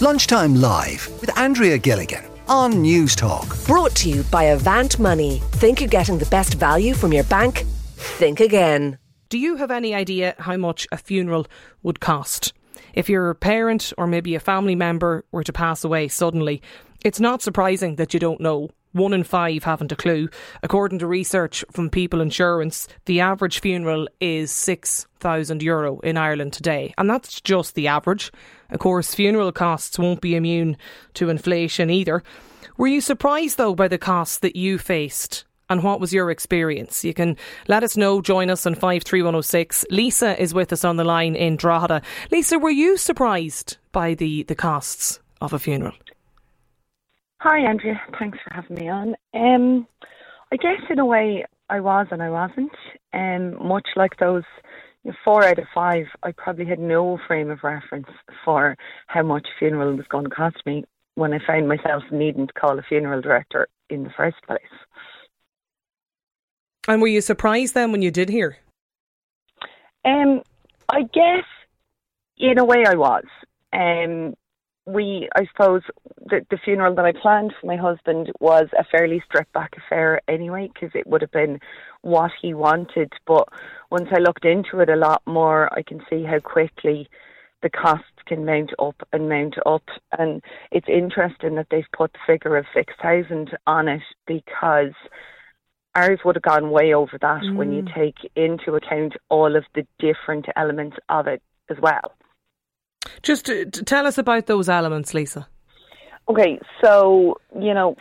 Lunchtime Live with Andrea Gilligan on News Talk. Brought to you by Avant Money. Think you're getting the best value from your bank? Think again. Do you have any idea how much a funeral would cost? If your parent or maybe a family member were to pass away suddenly, it's not surprising that you don't know. 1 in 5 haven't a clue. According to research from People Insurance, the average funeral is €6,000 in Ireland today. And that's just the average. Of course, funeral costs won't be immune to inflation either. Were you surprised, though, by the costs that you faced? And what was your experience? You can let us know. Join us on 53106. Lisa is with us on the line in Drogheda. Lisa, were you surprised by the costs of a funeral? Hi, Andrea. Thanks for having me on. I guess in a way I was and I wasn't. Much like those 4 out of 5, I probably had no frame of reference for how much a funeral was going to cost me when I found myself needing to call a funeral director in the first place. And were you surprised then when you did hear? I guess in a way I was. I suppose, the funeral that I planned for my husband was a fairly stripped back affair anyway, because it would have been what he wanted. But once I looked into it a lot more, I can see how quickly the costs can mount up. And it's interesting that they've put the figure of 6,000 on it, because ours would have gone way over that when you take into account all of the different elements of it as well. Just to tell us about those elements, Lisa. Okay, so,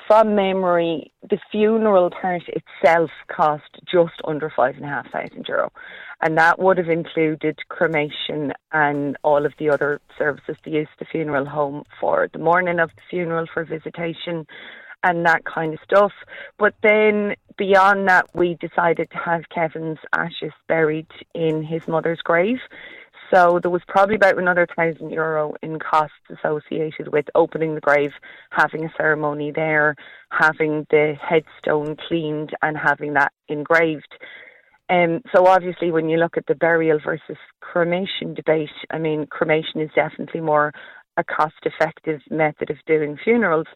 from memory, the funeral part itself cost just under €5,500. And that would have included cremation and all of the other services to use the funeral home for the morning of the funeral, for visitation and that kind of stuff. But then beyond that, we decided to have Kevin's ashes buried in his mother's grave. So there was probably about another €1,000 in costs associated with opening the grave, having a ceremony there, having the headstone cleaned and having that engraved. So obviously when you look at the burial versus cremation debate, I mean, cremation is definitely more a cost-effective method of doing funerals,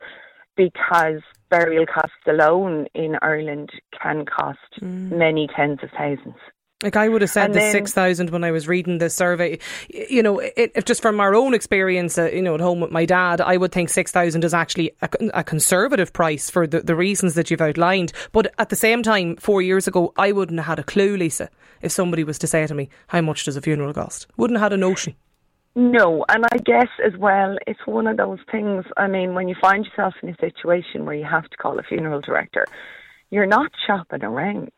because burial costs alone in Ireland can cost many tens of thousands. Like, I would have said the 6,000 when I was reading the survey. It just from our own experience, at home with my dad, I would think 6,000 is actually a conservative price for the reasons that you've outlined. But at the same time, 4 years ago, I wouldn't have had a clue, Lisa, if somebody was to say to me, how much does a funeral cost? Wouldn't have had a notion. No, and I guess as well, it's one of those things, I mean, when you find yourself in a situation where you have to call a funeral director, you're not shopping around.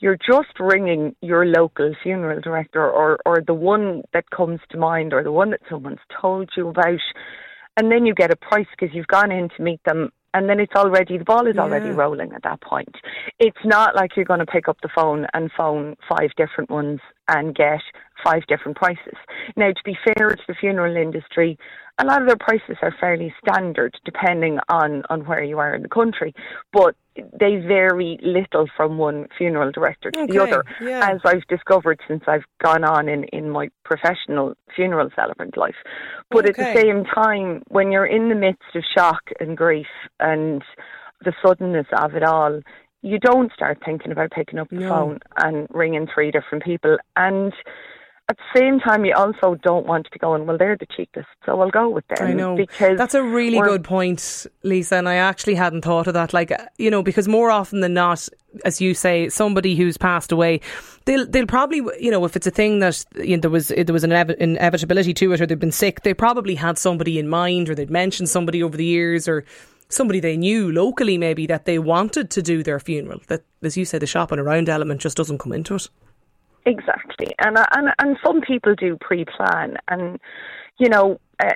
You're just ringing your local funeral director or the one that comes to mind, or the one that someone's told you about, and then you get a price because you've gone in to meet them, and then it's already, the ball is already rolling at that point. It's not like you're going to pick up the phone and phone 5 different ones and get 5 different prices. Now, to be fair to the funeral industry, a lot of their prices are fairly standard depending on where you are in the country, but they vary little from one funeral director to the other, as I've discovered since I've gone on in my professional funeral celebrant life. But at the same time, when you're in the midst of shock and grief and the suddenness of it all, you don't start thinking about picking up the phone and ringing 3 different people. And at the same time, you also don't want to be going, well, they're the cheapest, so I'll go with them. I know. Because that's a really good point, Lisa, and I actually hadn't thought of that. Because more often than not, as you say, somebody who's passed away, they'll probably, if it's a thing that there was an inevitability to it, or they've been sick, they probably had somebody in mind, or they'd mentioned somebody over the years, or somebody they knew locally maybe that they wanted to do their funeral. That, as you say, the shopping around element just doesn't come into it. Exactly, and some people do pre-plan, and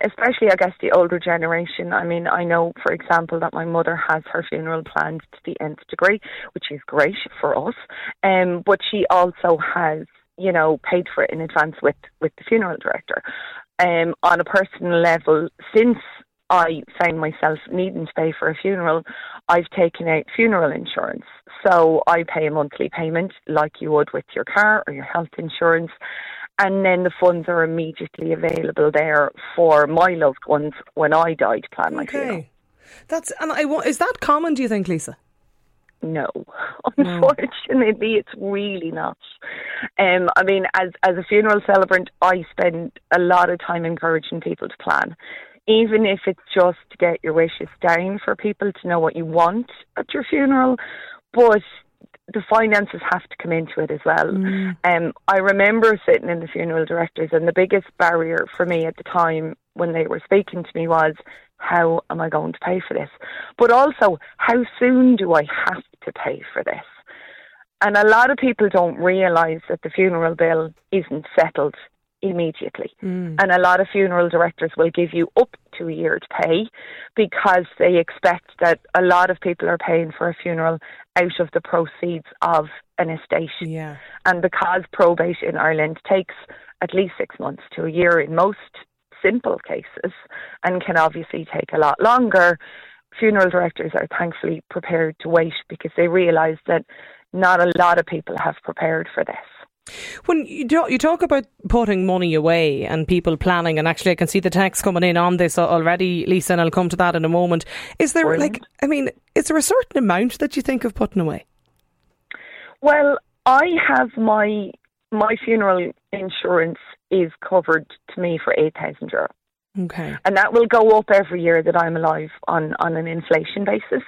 especially I guess the older generation. I mean, I know, for example, that my mother has her funeral planned to the nth degree, which is great for us. But she also has, paid for it in advance with the funeral director. On a personal level, since I found myself needing to pay for a funeral, I've taken out funeral insurance. So I pay a monthly payment like you would with your car or your health insurance. And then the funds are immediately available there for my loved ones when I die to plan my funeral. That's, and is that common, do you think, Lisa? No, unfortunately, it's really not. I mean, as a funeral celebrant, I spend a lot of time encouraging people to plan, even if it's just to get your wishes down for people to know what you want at your funeral. But the finances have to come into it as well. I remember sitting in the funeral directors, and the biggest barrier for me at the time when they were speaking to me was, how am I going to pay for this? But also, how soon do I have to pay for this? And a lot of people don't realise that the funeral bill isn't settled immediately. And a lot of funeral directors will give you up to a year to pay, because they expect that a lot of people are paying for a funeral out of the proceeds of an estate. And because probate in Ireland takes at least 6 months to a year in most simple cases, and can obviously take a lot longer, funeral directors are thankfully prepared to wait, because they realise that not a lot of people have prepared for this. When you talk about putting money away and people planning, and actually I can see the text coming in on this already, Lisa, and I'll come to that in a moment. Is there, is there a certain amount that you think of putting away? Well, I have my funeral insurance is covered to me for €8,000. Okay. And that will go up every year that I'm alive on an inflation basis.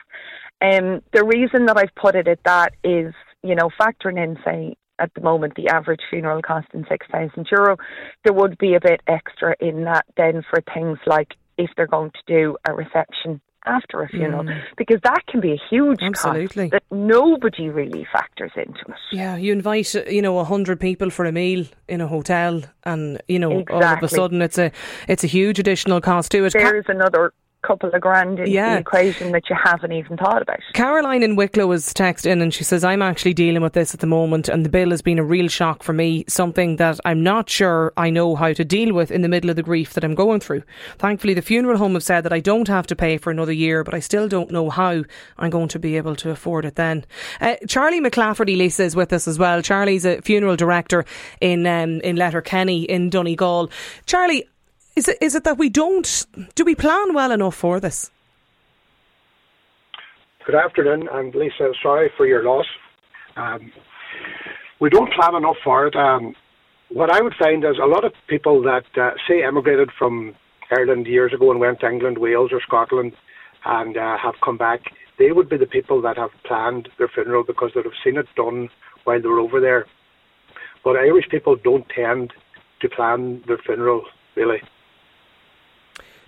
The reason that I've put it at that is, factoring in, say, at the moment, the average funeral cost in €6,000, there would be a bit extra in that then for things like if they're going to do a reception after a funeral, because that can be a huge cost that nobody really factors into it. Yeah, you invite 100 people for a meal in a hotel, and all of a sudden it's a huge additional cost too. There's another couple of grand in the equation that you haven't even thought about. Caroline in Wicklow was texted in, and she says, I'm actually dealing with this at the moment, and the bill has been a real shock for me, something that I'm not sure I know how to deal with in the middle of the grief that I'm going through. Thankfully the funeral home have said that I don't have to pay for another year, but I still don't know how I'm going to be able to afford it then. Charlie McLafferty, Lisa, is with us as well. Charlie's a funeral director in Letterkenny in Donegal. Charlie, Is it that do we plan well enough for this? Good afternoon, and Lisa, sorry for your loss. We don't plan enough for it. What I would find is a lot of people that say emigrated from Ireland years ago and went to England, Wales or Scotland and have come back, they would be the people that have planned their funeral because they'd have seen it done while they were over there. But Irish people don't tend to plan their funeral, really.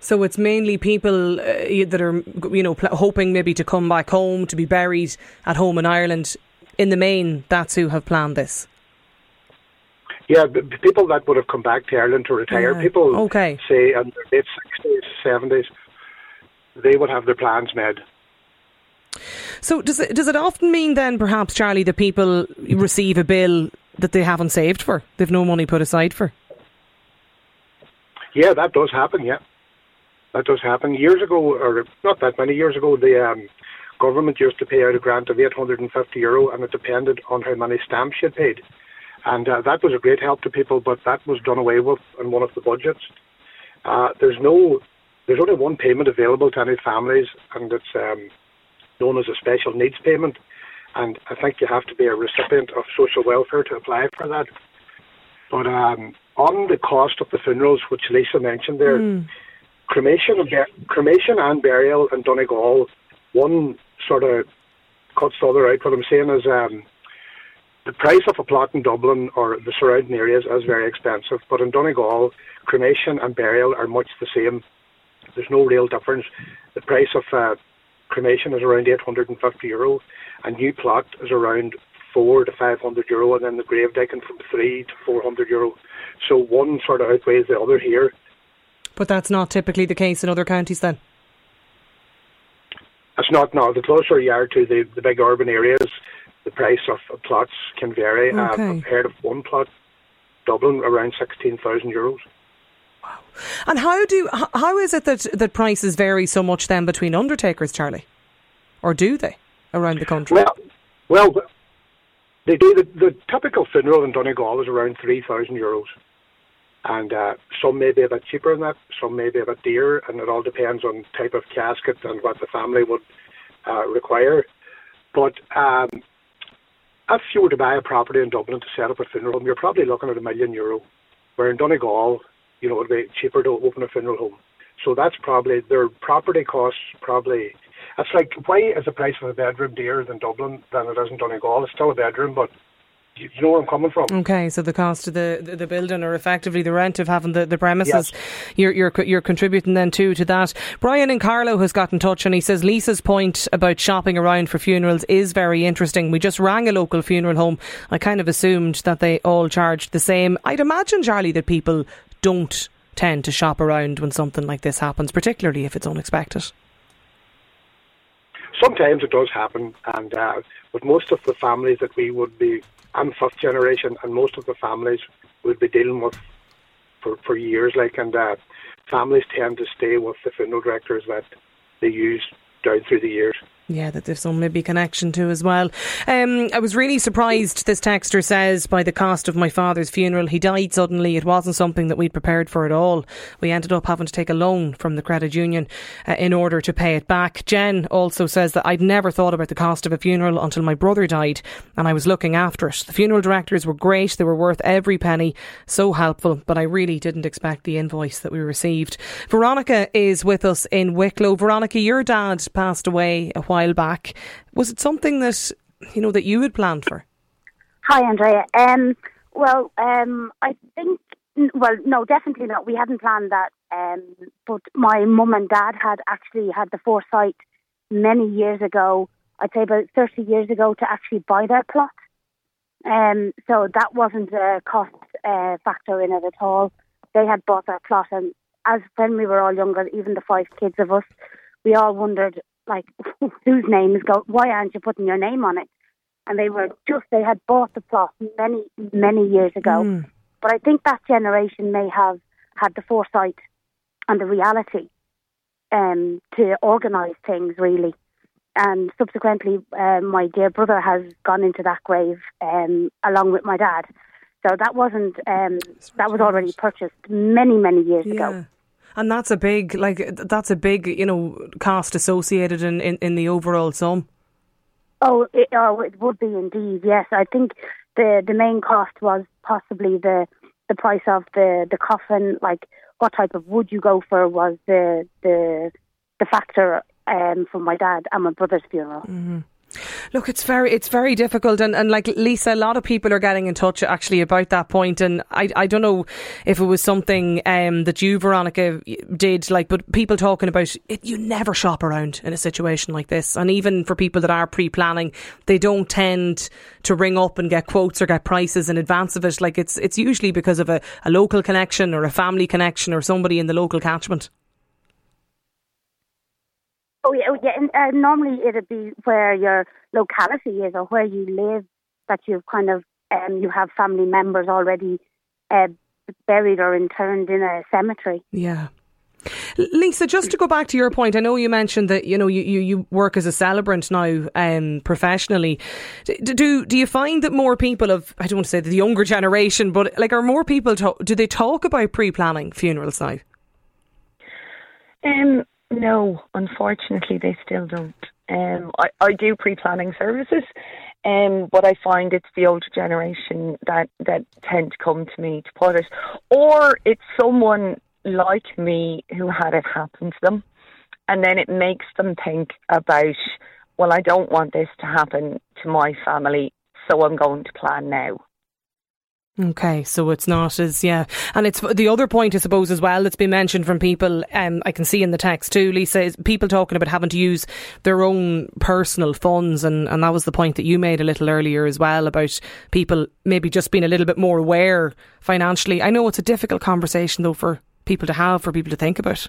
So it's mainly people that are, hoping maybe to come back home, to be buried at home in Ireland. In the main, that's who have planned this. Yeah, people that would have come back to Ireland to retire. People, say, in their late 60s, 70s, they would have their plans made. So does it often mean then, perhaps, Charlie, that people receive a bill that they haven't saved for? They've no money put aside for? Yeah, that does happen, That does happen. Years ago, or not that many years ago, the government used to pay out a grant of €850, and it depended on how many stamps you paid. And that was a great help to people, but that was done away with in one of the budgets. There's only one payment available to any families, and it's known as a special needs payment. And I think you have to be a recipient of social welfare to apply for that. But on the cost of the funerals, which Lisa mentioned there, cremation and burial in Donegal, one sort of cuts the other out. What I'm saying is the price of a plot in Dublin or the surrounding areas is very expensive, but in Donegal, cremation and burial are much the same. There's no real difference. The price of cremation is around €850, a new plot is around €400 to €500, and then the grave digging from €300 to €400. So one sort of outweighs the other here. But that's not typically the case in other counties then? That's not, no. The closer you are to the big urban areas, the price of plots can vary. I've heard of one plot, Dublin, around €16,000. Wow. And how is it that prices vary so much then between undertakers, Charlie? Or do they, around the country? Well, they do. The typical funeral in Donegal is around €3,000. And some may be a bit cheaper than that, some may be a bit dearer, and it all depends on type of casket and what the family would require. But if you were to buy a property in Dublin to set up a funeral home, you're probably looking at €1 million, where in Donegal, you know, it would be cheaper to open a funeral home. So that's probably, their property costs probably, it's like, why is the price of a bedroom dearer than Dublin than it is in Donegal? It's still a bedroom, but you know where I'm coming from. Okay, so the cost of the building, or effectively the rent of having the premises, yes. You're contributing then too to that. Brian in Carlow has got in touch, and he says Lisa's point about shopping around for funerals is very interesting. We just rang a local funeral home. I kind of assumed that they all charged the same. I'd imagine, Charlie, that people don't tend to shop around when something like this happens, particularly if it's unexpected. Sometimes it does happen, and with most of the families that we would be, I'm fifth generation, and most of the families we'd be dealing with for years, like, and families tend to stay with the funeral directors that they use down through the years. Yeah, that there's some maybe connection to as well. I was really surprised, this texter says, by the cost of my father's funeral. He died suddenly. It wasn't something that we'd prepared for at all. We ended up having to take a loan from the credit union in order to pay it back. Jen also says that I'd never thought about the cost of a funeral until my brother died, and I was looking after it. The funeral directors were great. They were worth every penny. So helpful, but I really didn't expect the invoice that we received. Veronica is with us in Wicklow. Veronica, your dad passed away a while back. Was it something that, you know, that you had planned for? Hi, Andrea. I think, well, no, definitely not. We hadn't planned that. But my mum and dad had actually had the foresight many years ago, I'd say about 30 years ago, to actually buy their plot. So that wasn't a cost factor in it at all. They had bought their plot, and as when we were all younger, even the five kids of us, we all wondered, like, whose name is going, why aren't you putting your name on it? And they had bought the plot many, many years ago. Mm. But I think that generation may have had the foresight and the reality to organise things, really. And subsequently, my dear brother has gone into that grave along with my dad. So that wasn't, that was already purchased many, many years ago. And that's a big, you know, cost associated in the overall sum. It would be indeed, yes. I think the main cost was possibly the price of the coffin, like what type of wood you go for was the factor for my dad and my brother's funeral. Mm-hmm. Look, it's very difficult, and like Lisa, a lot of people are getting in touch actually about that point, and I don't know if it was something that you, Veronica, did, like, but people talking about it, you never shop around in a situation like this, and even for people that are pre-planning, they don't tend to ring up and get quotes or get prices in advance of it. Like, it's usually because of a local connection or a family connection or somebody in the local catchment. Oh yeah. And, normally it'd be where your locality is or where you live that you've kind of you have family members already buried or interned in a cemetery. Yeah. Lisa, just to go back to your point, I know you mentioned that, you know, you work as a celebrant now professionally. Do you find that more people of, I don't want to say the younger generation, but like, are more people do they talk about pre-planning funerals now? No, unfortunately, they still don't. I do pre-planning services, but I find it's the older generation that tend to come to me to put it. Or it's someone like me who had it happen to them, and then it makes them think about, well, I don't want this to happen to my family, so I'm going to plan now. Okay, so it's not as, yeah. And it's the other point, I suppose, as well, that's been mentioned from people, I can see in the text too, Lisa, is people talking about having to use their own personal funds. And that was the point that you made a little earlier as well, about people maybe just being a little bit more aware financially. I know it's a difficult conversation, though, for people to have, for people to think about.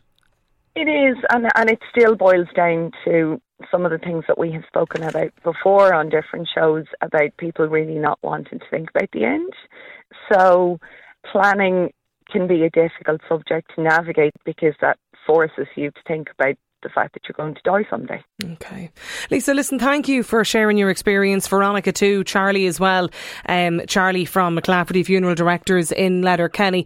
It is, and it still boils down to some of the things that we have spoken about before on different shows about people really not wanting to think about the end. So planning can be a difficult subject to navigate because that forces you to think about the fact that you're going to die someday. Okay. Lisa, listen, thank you for sharing your experience. Veronica too, Charlie as well. Charlie from McLafferty Funeral Directors in Letterkenny.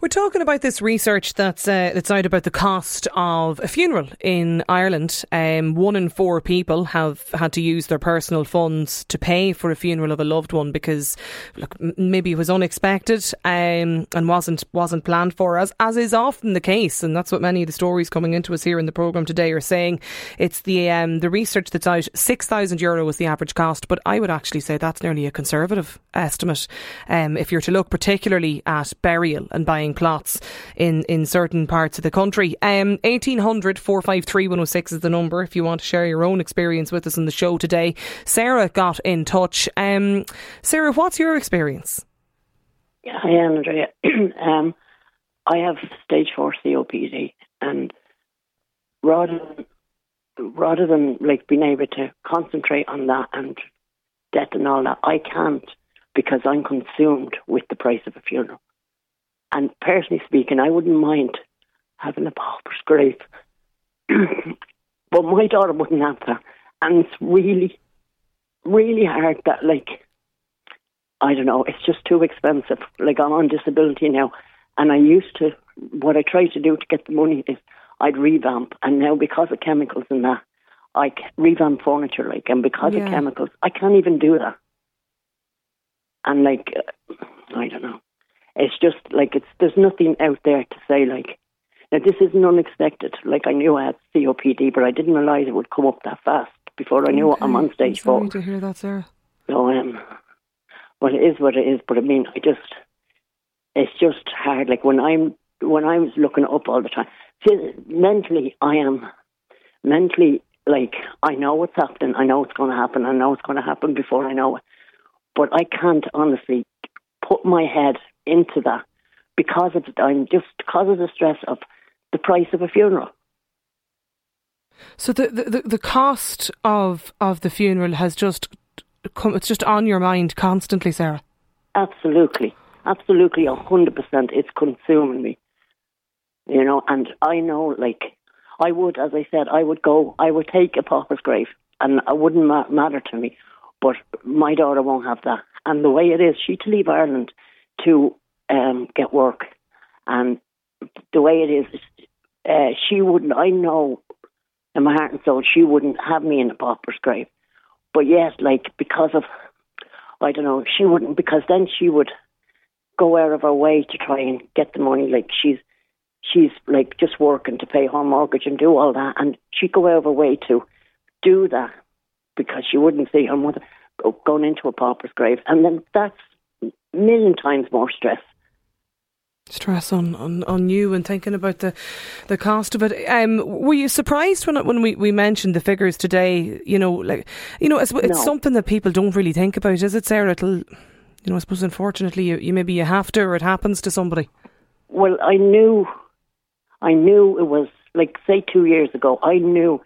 We're talking about this research that's out about the cost of a funeral in Ireland. 1 in 4 people have had to use their personal funds to pay for a funeral of a loved one because, look, maybe it was unexpected and wasn't planned for, as is often the case. And that's what many of the stories coming into us here in the programme today are saying. It's the research that's out. €6,000 is the average cost, but I would actually say that's nearly a conservative estimate. If you're to look particularly at burial and buying plots in certain parts of the country. 1800 453 106 is the number if you want to share your own experience with us on the show today. Sarah got in touch. Sarah, what's your experience? Hi, Andrea. I have stage 4 COPD, and rather than like being able to concentrate on that and death and all that, I can't, because I'm consumed with the price of a funeral. And personally speaking, I wouldn't mind having a pauper's grave. But my daughter wouldn't have that. And it's really, really hard that, like, I don't know, it's just too expensive. Like, I'm on disability now. And I used to, what I tried to do to get the money is I'd revamp. And now because of chemicals and that, I revamp furniture, like, and because of chemicals, I can't even do that. And, like, I don't know. It's just like there's nothing out there to say, like, now this isn't unexpected. Like, I knew I had COPD, but I didn't realise it would come up that fast before I knew what I'm on stage for. I'm sorry to hear that, Sarah. So, well, it is what it is. But I mean, it's just hard. Like when I was looking up all the time, mentally, I am like, I know what's happening. I know it's going to happen. I know it's going to happen before I know it. But I can't honestly put my head into that because of the stress of the price of a funeral. So the cost of the funeral has just come, it's just on your mind constantly, Sarah. Absolutely, 100%. It's consuming me, you know. And I know, like, I would, as I said, I would take a pauper's grave, and it wouldn't matter to me. But my daughter won't have that, and the way it is, she'd leave Ireland to get work, and the way it is, she wouldn't, I know in my heart and soul, she wouldn't have me in a pauper's grave. But yes, like, because of, I don't know, she wouldn't, because then she would go out of her way to try and get the money. Like, she's like just working to pay her mortgage and do all that, and she'd go out of her way to do that because she wouldn't see her mother going into a pauper's grave. And then that's million times more stress on you, and thinking about the cost of it. Were you surprised when we mentioned the figures today? It's no. Something that people don't really think about, is it, Sarah? It'll, I suppose, unfortunately, you have to, or it happens to somebody. Well, I knew it was, like, say 2 years ago. I knew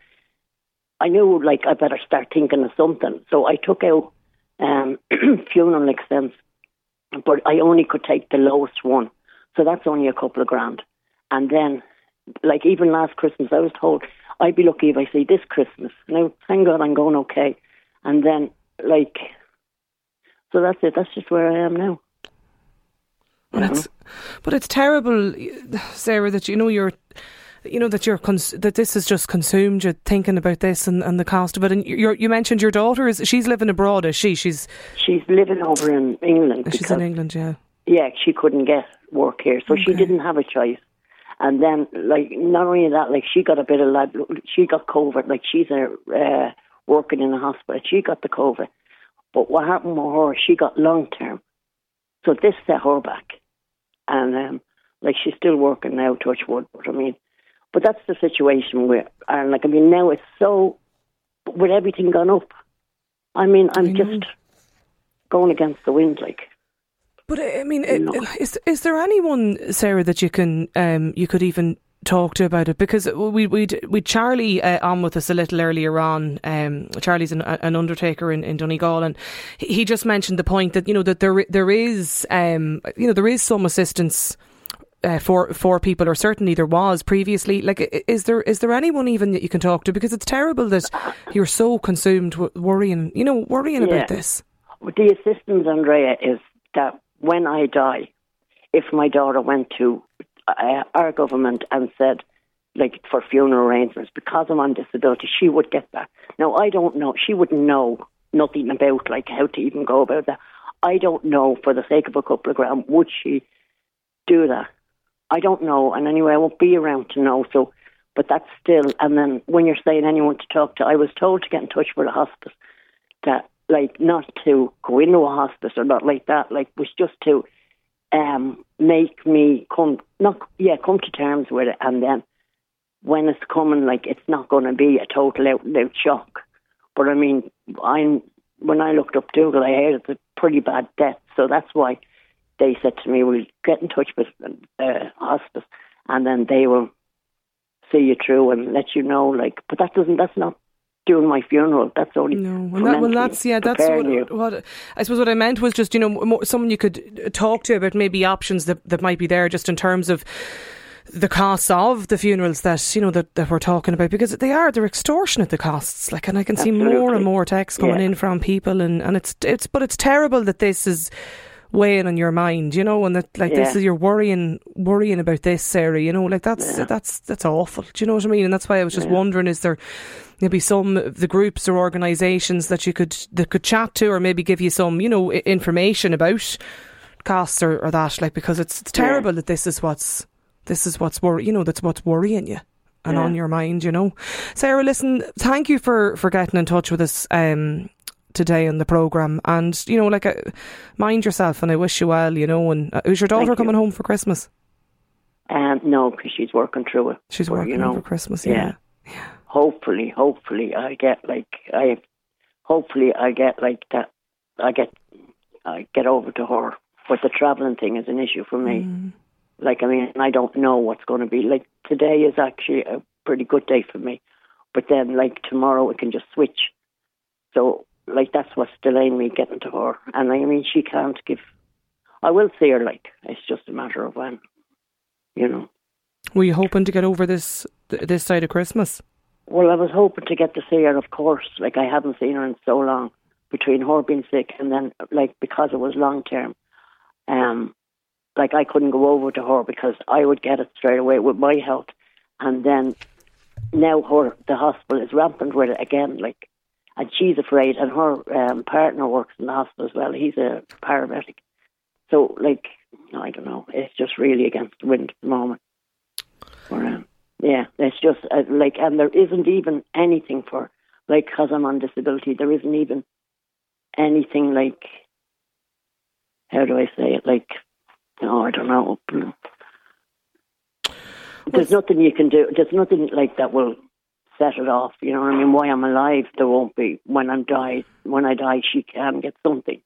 like I better start thinking of something. So I took out funeral expense, but I only could take the lowest one. So that's only a couple of grand. And then, like, even last Christmas, I was told I'd be lucky if I see this Christmas. Now, thank God I'm going okay. And then, like, so that's it. That's just where I am now. But it's terrible, Sarah, that that this has just consumed you, thinking about this and the cost of it. And you mentioned your daughter, she's living abroad, is she? She's living over in England. She's in England, yeah. Yeah, she couldn't get work here, so she didn't have a choice. And then, like, not only that, like, she got a bit of lab, she got COVID. Like, she's working in a hospital. She got the COVID. But what happened with her, she got long term. So this set her back. And, like, she's still working now, touch wood, but I mean, but that's the situation we're in. Like, I mean, now it's so, with everything gone up, I mean, I'm just going against the wind, like. But I mean, is there anyone, Sarah, that you can you could even talk to about it? Because we Charlie on with us a little earlier on. Charlie's an undertaker in Donegal, and he just mentioned the point that there is some assistance for people, or certainly there was previously. Like, is there anyone even that you can talk to? Because it's terrible that you're so consumed with worrying about this. The assistance, Andrea, is that when I die, if my daughter went to our government and said, like, for funeral arrangements, because I'm on disability, she would get that. Now, I don't know. She would know nothing about, like, how to even go about that. I don't know, for the sake of a couple of grand, would she do that? I don't know. And anyway, I won't be around to know. So, but that's still, and then when you're saying anyone to talk to, I was told to get in touch with a hospice, that, like, not to go into a hospice or not like that, like, was just to make me come to terms with it. And then when it's coming, like, it's not going to be a total out shock. But I mean, when I looked up Dougal, I heard it's a pretty bad death. So that's why they said to me, we'll get in touch with hospice, and then they will see you through and let you know. Like, but that's not doing my funeral. That's only what I suppose what I meant was just, someone you could talk to about maybe options that might be there, just in terms of the costs of the funerals that we're talking about, because they're extortionate, the costs. Like, and I can see more and more texts coming in from people, and it's but it's terrible that this is weighing on your mind, and that, like, this is, you're worrying about this, Sarah, like, that's awful. Do you know what I mean? And that's why I was just wondering, is there maybe some of the groups or organisations that you could chat to, or maybe give you some, information about costs or that, like, because it's terrible that this is what's worrying you and on your mind, Sarah, listen, thank you for getting in touch with us today on the programme, and mind yourself, and I wish you well, and is your daughter coming home for Christmas? No, because she's working through it. She's working over Christmas, yeah. Hopefully I get over to her, but the travelling thing is an issue for me. Like, I mean, I don't know what's going to be. Like, today is actually a pretty good day for me, but then, like, tomorrow it can just switch. So, like, that's what's delaying me getting to her. And, I mean, she can't give... I will see her, like, it's just a matter of when, Were you hoping to get over this side of Christmas? Well, I was hoping to get to see her, of course. Like, I haven't seen her in so long, between her being sick and then, like, because it was long-term, like, I couldn't go over to her because I would get it straight away with my health. And then now the hospital is rampant with it again, like, and she's afraid, and her partner works in the hospital as well. He's a paramedic. So, like, I don't know. It's just really against the wind at the moment. But, it's just, like, and there isn't even anything for, like, because I'm on disability, there isn't even anything, like, how do I say it, like, I don't know. There's nothing you can do. There's nothing, like, that will set it off. You know what I mean? Why I'm alive, there won't be. When I die, she can get something.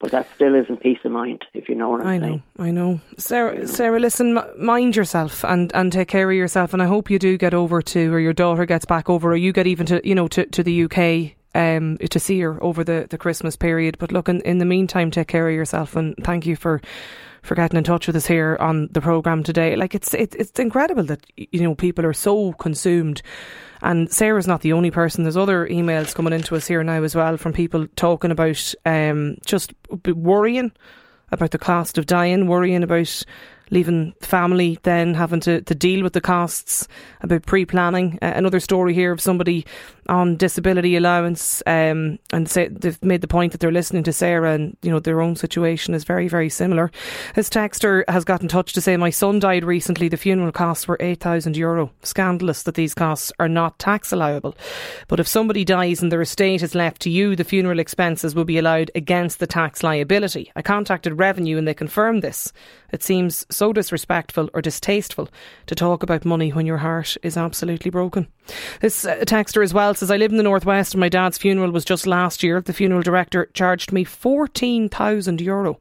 But that still isn't peace of mind, if you know what I'm saying. I know. Sarah, listen, mind yourself and take care of yourself. And I hope you do get over to, or your daughter gets back over, or you get even to, to the UK to see her over the Christmas period. But look, in the meantime, take care of yourself, and thank you for getting in touch with us here on the programme today. Like, it's incredible that people are so consumed, and Sarah's not the only person. There's other emails coming into us here now as well from people talking about just worrying about the cost of dying, worrying about leaving family, then having to deal with the costs, about pre-planning. Another story here of somebody on disability allowance, and say they've made the point that they're listening to Sarah, and their own situation is very, very similar. His texter has got in touch to say, my son died recently, the funeral costs were €8,000. Scandalous that these costs are not tax allowable, but if somebody dies and their estate is left to you, the funeral expenses will be allowed against the tax liability. I contacted Revenue and they confirmed this. It seems so disrespectful or distasteful to talk about money when your heart is absolutely broken. This texter as well says, I live in the northwest and my dad's funeral was just last year. The funeral director charged me €14,000.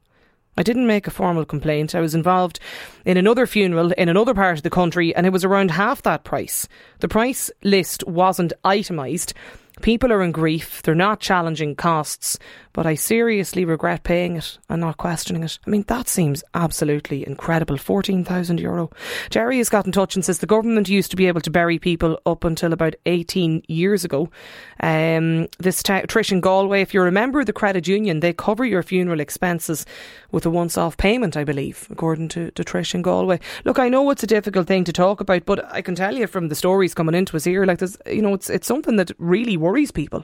I didn't make a formal complaint. I was involved in another funeral in another part of the country, and it was around half that price. The price list wasn't itemised. People are in grief. They're not challenging costs. but I seriously regret paying it and not questioning it. I mean, that seems absolutely incredible. €14,000. Jerry has got in touch and says the government used to be able to bury people up until about 18 years ago. Trish in Galway, if you're a member of the credit union, they cover your funeral expenses with a once-off payment, I believe, according to Trish in Galway. Look, I know it's a difficult thing to talk about, but I can tell you from the stories coming into us here, like this, you know, it's something that really worries people.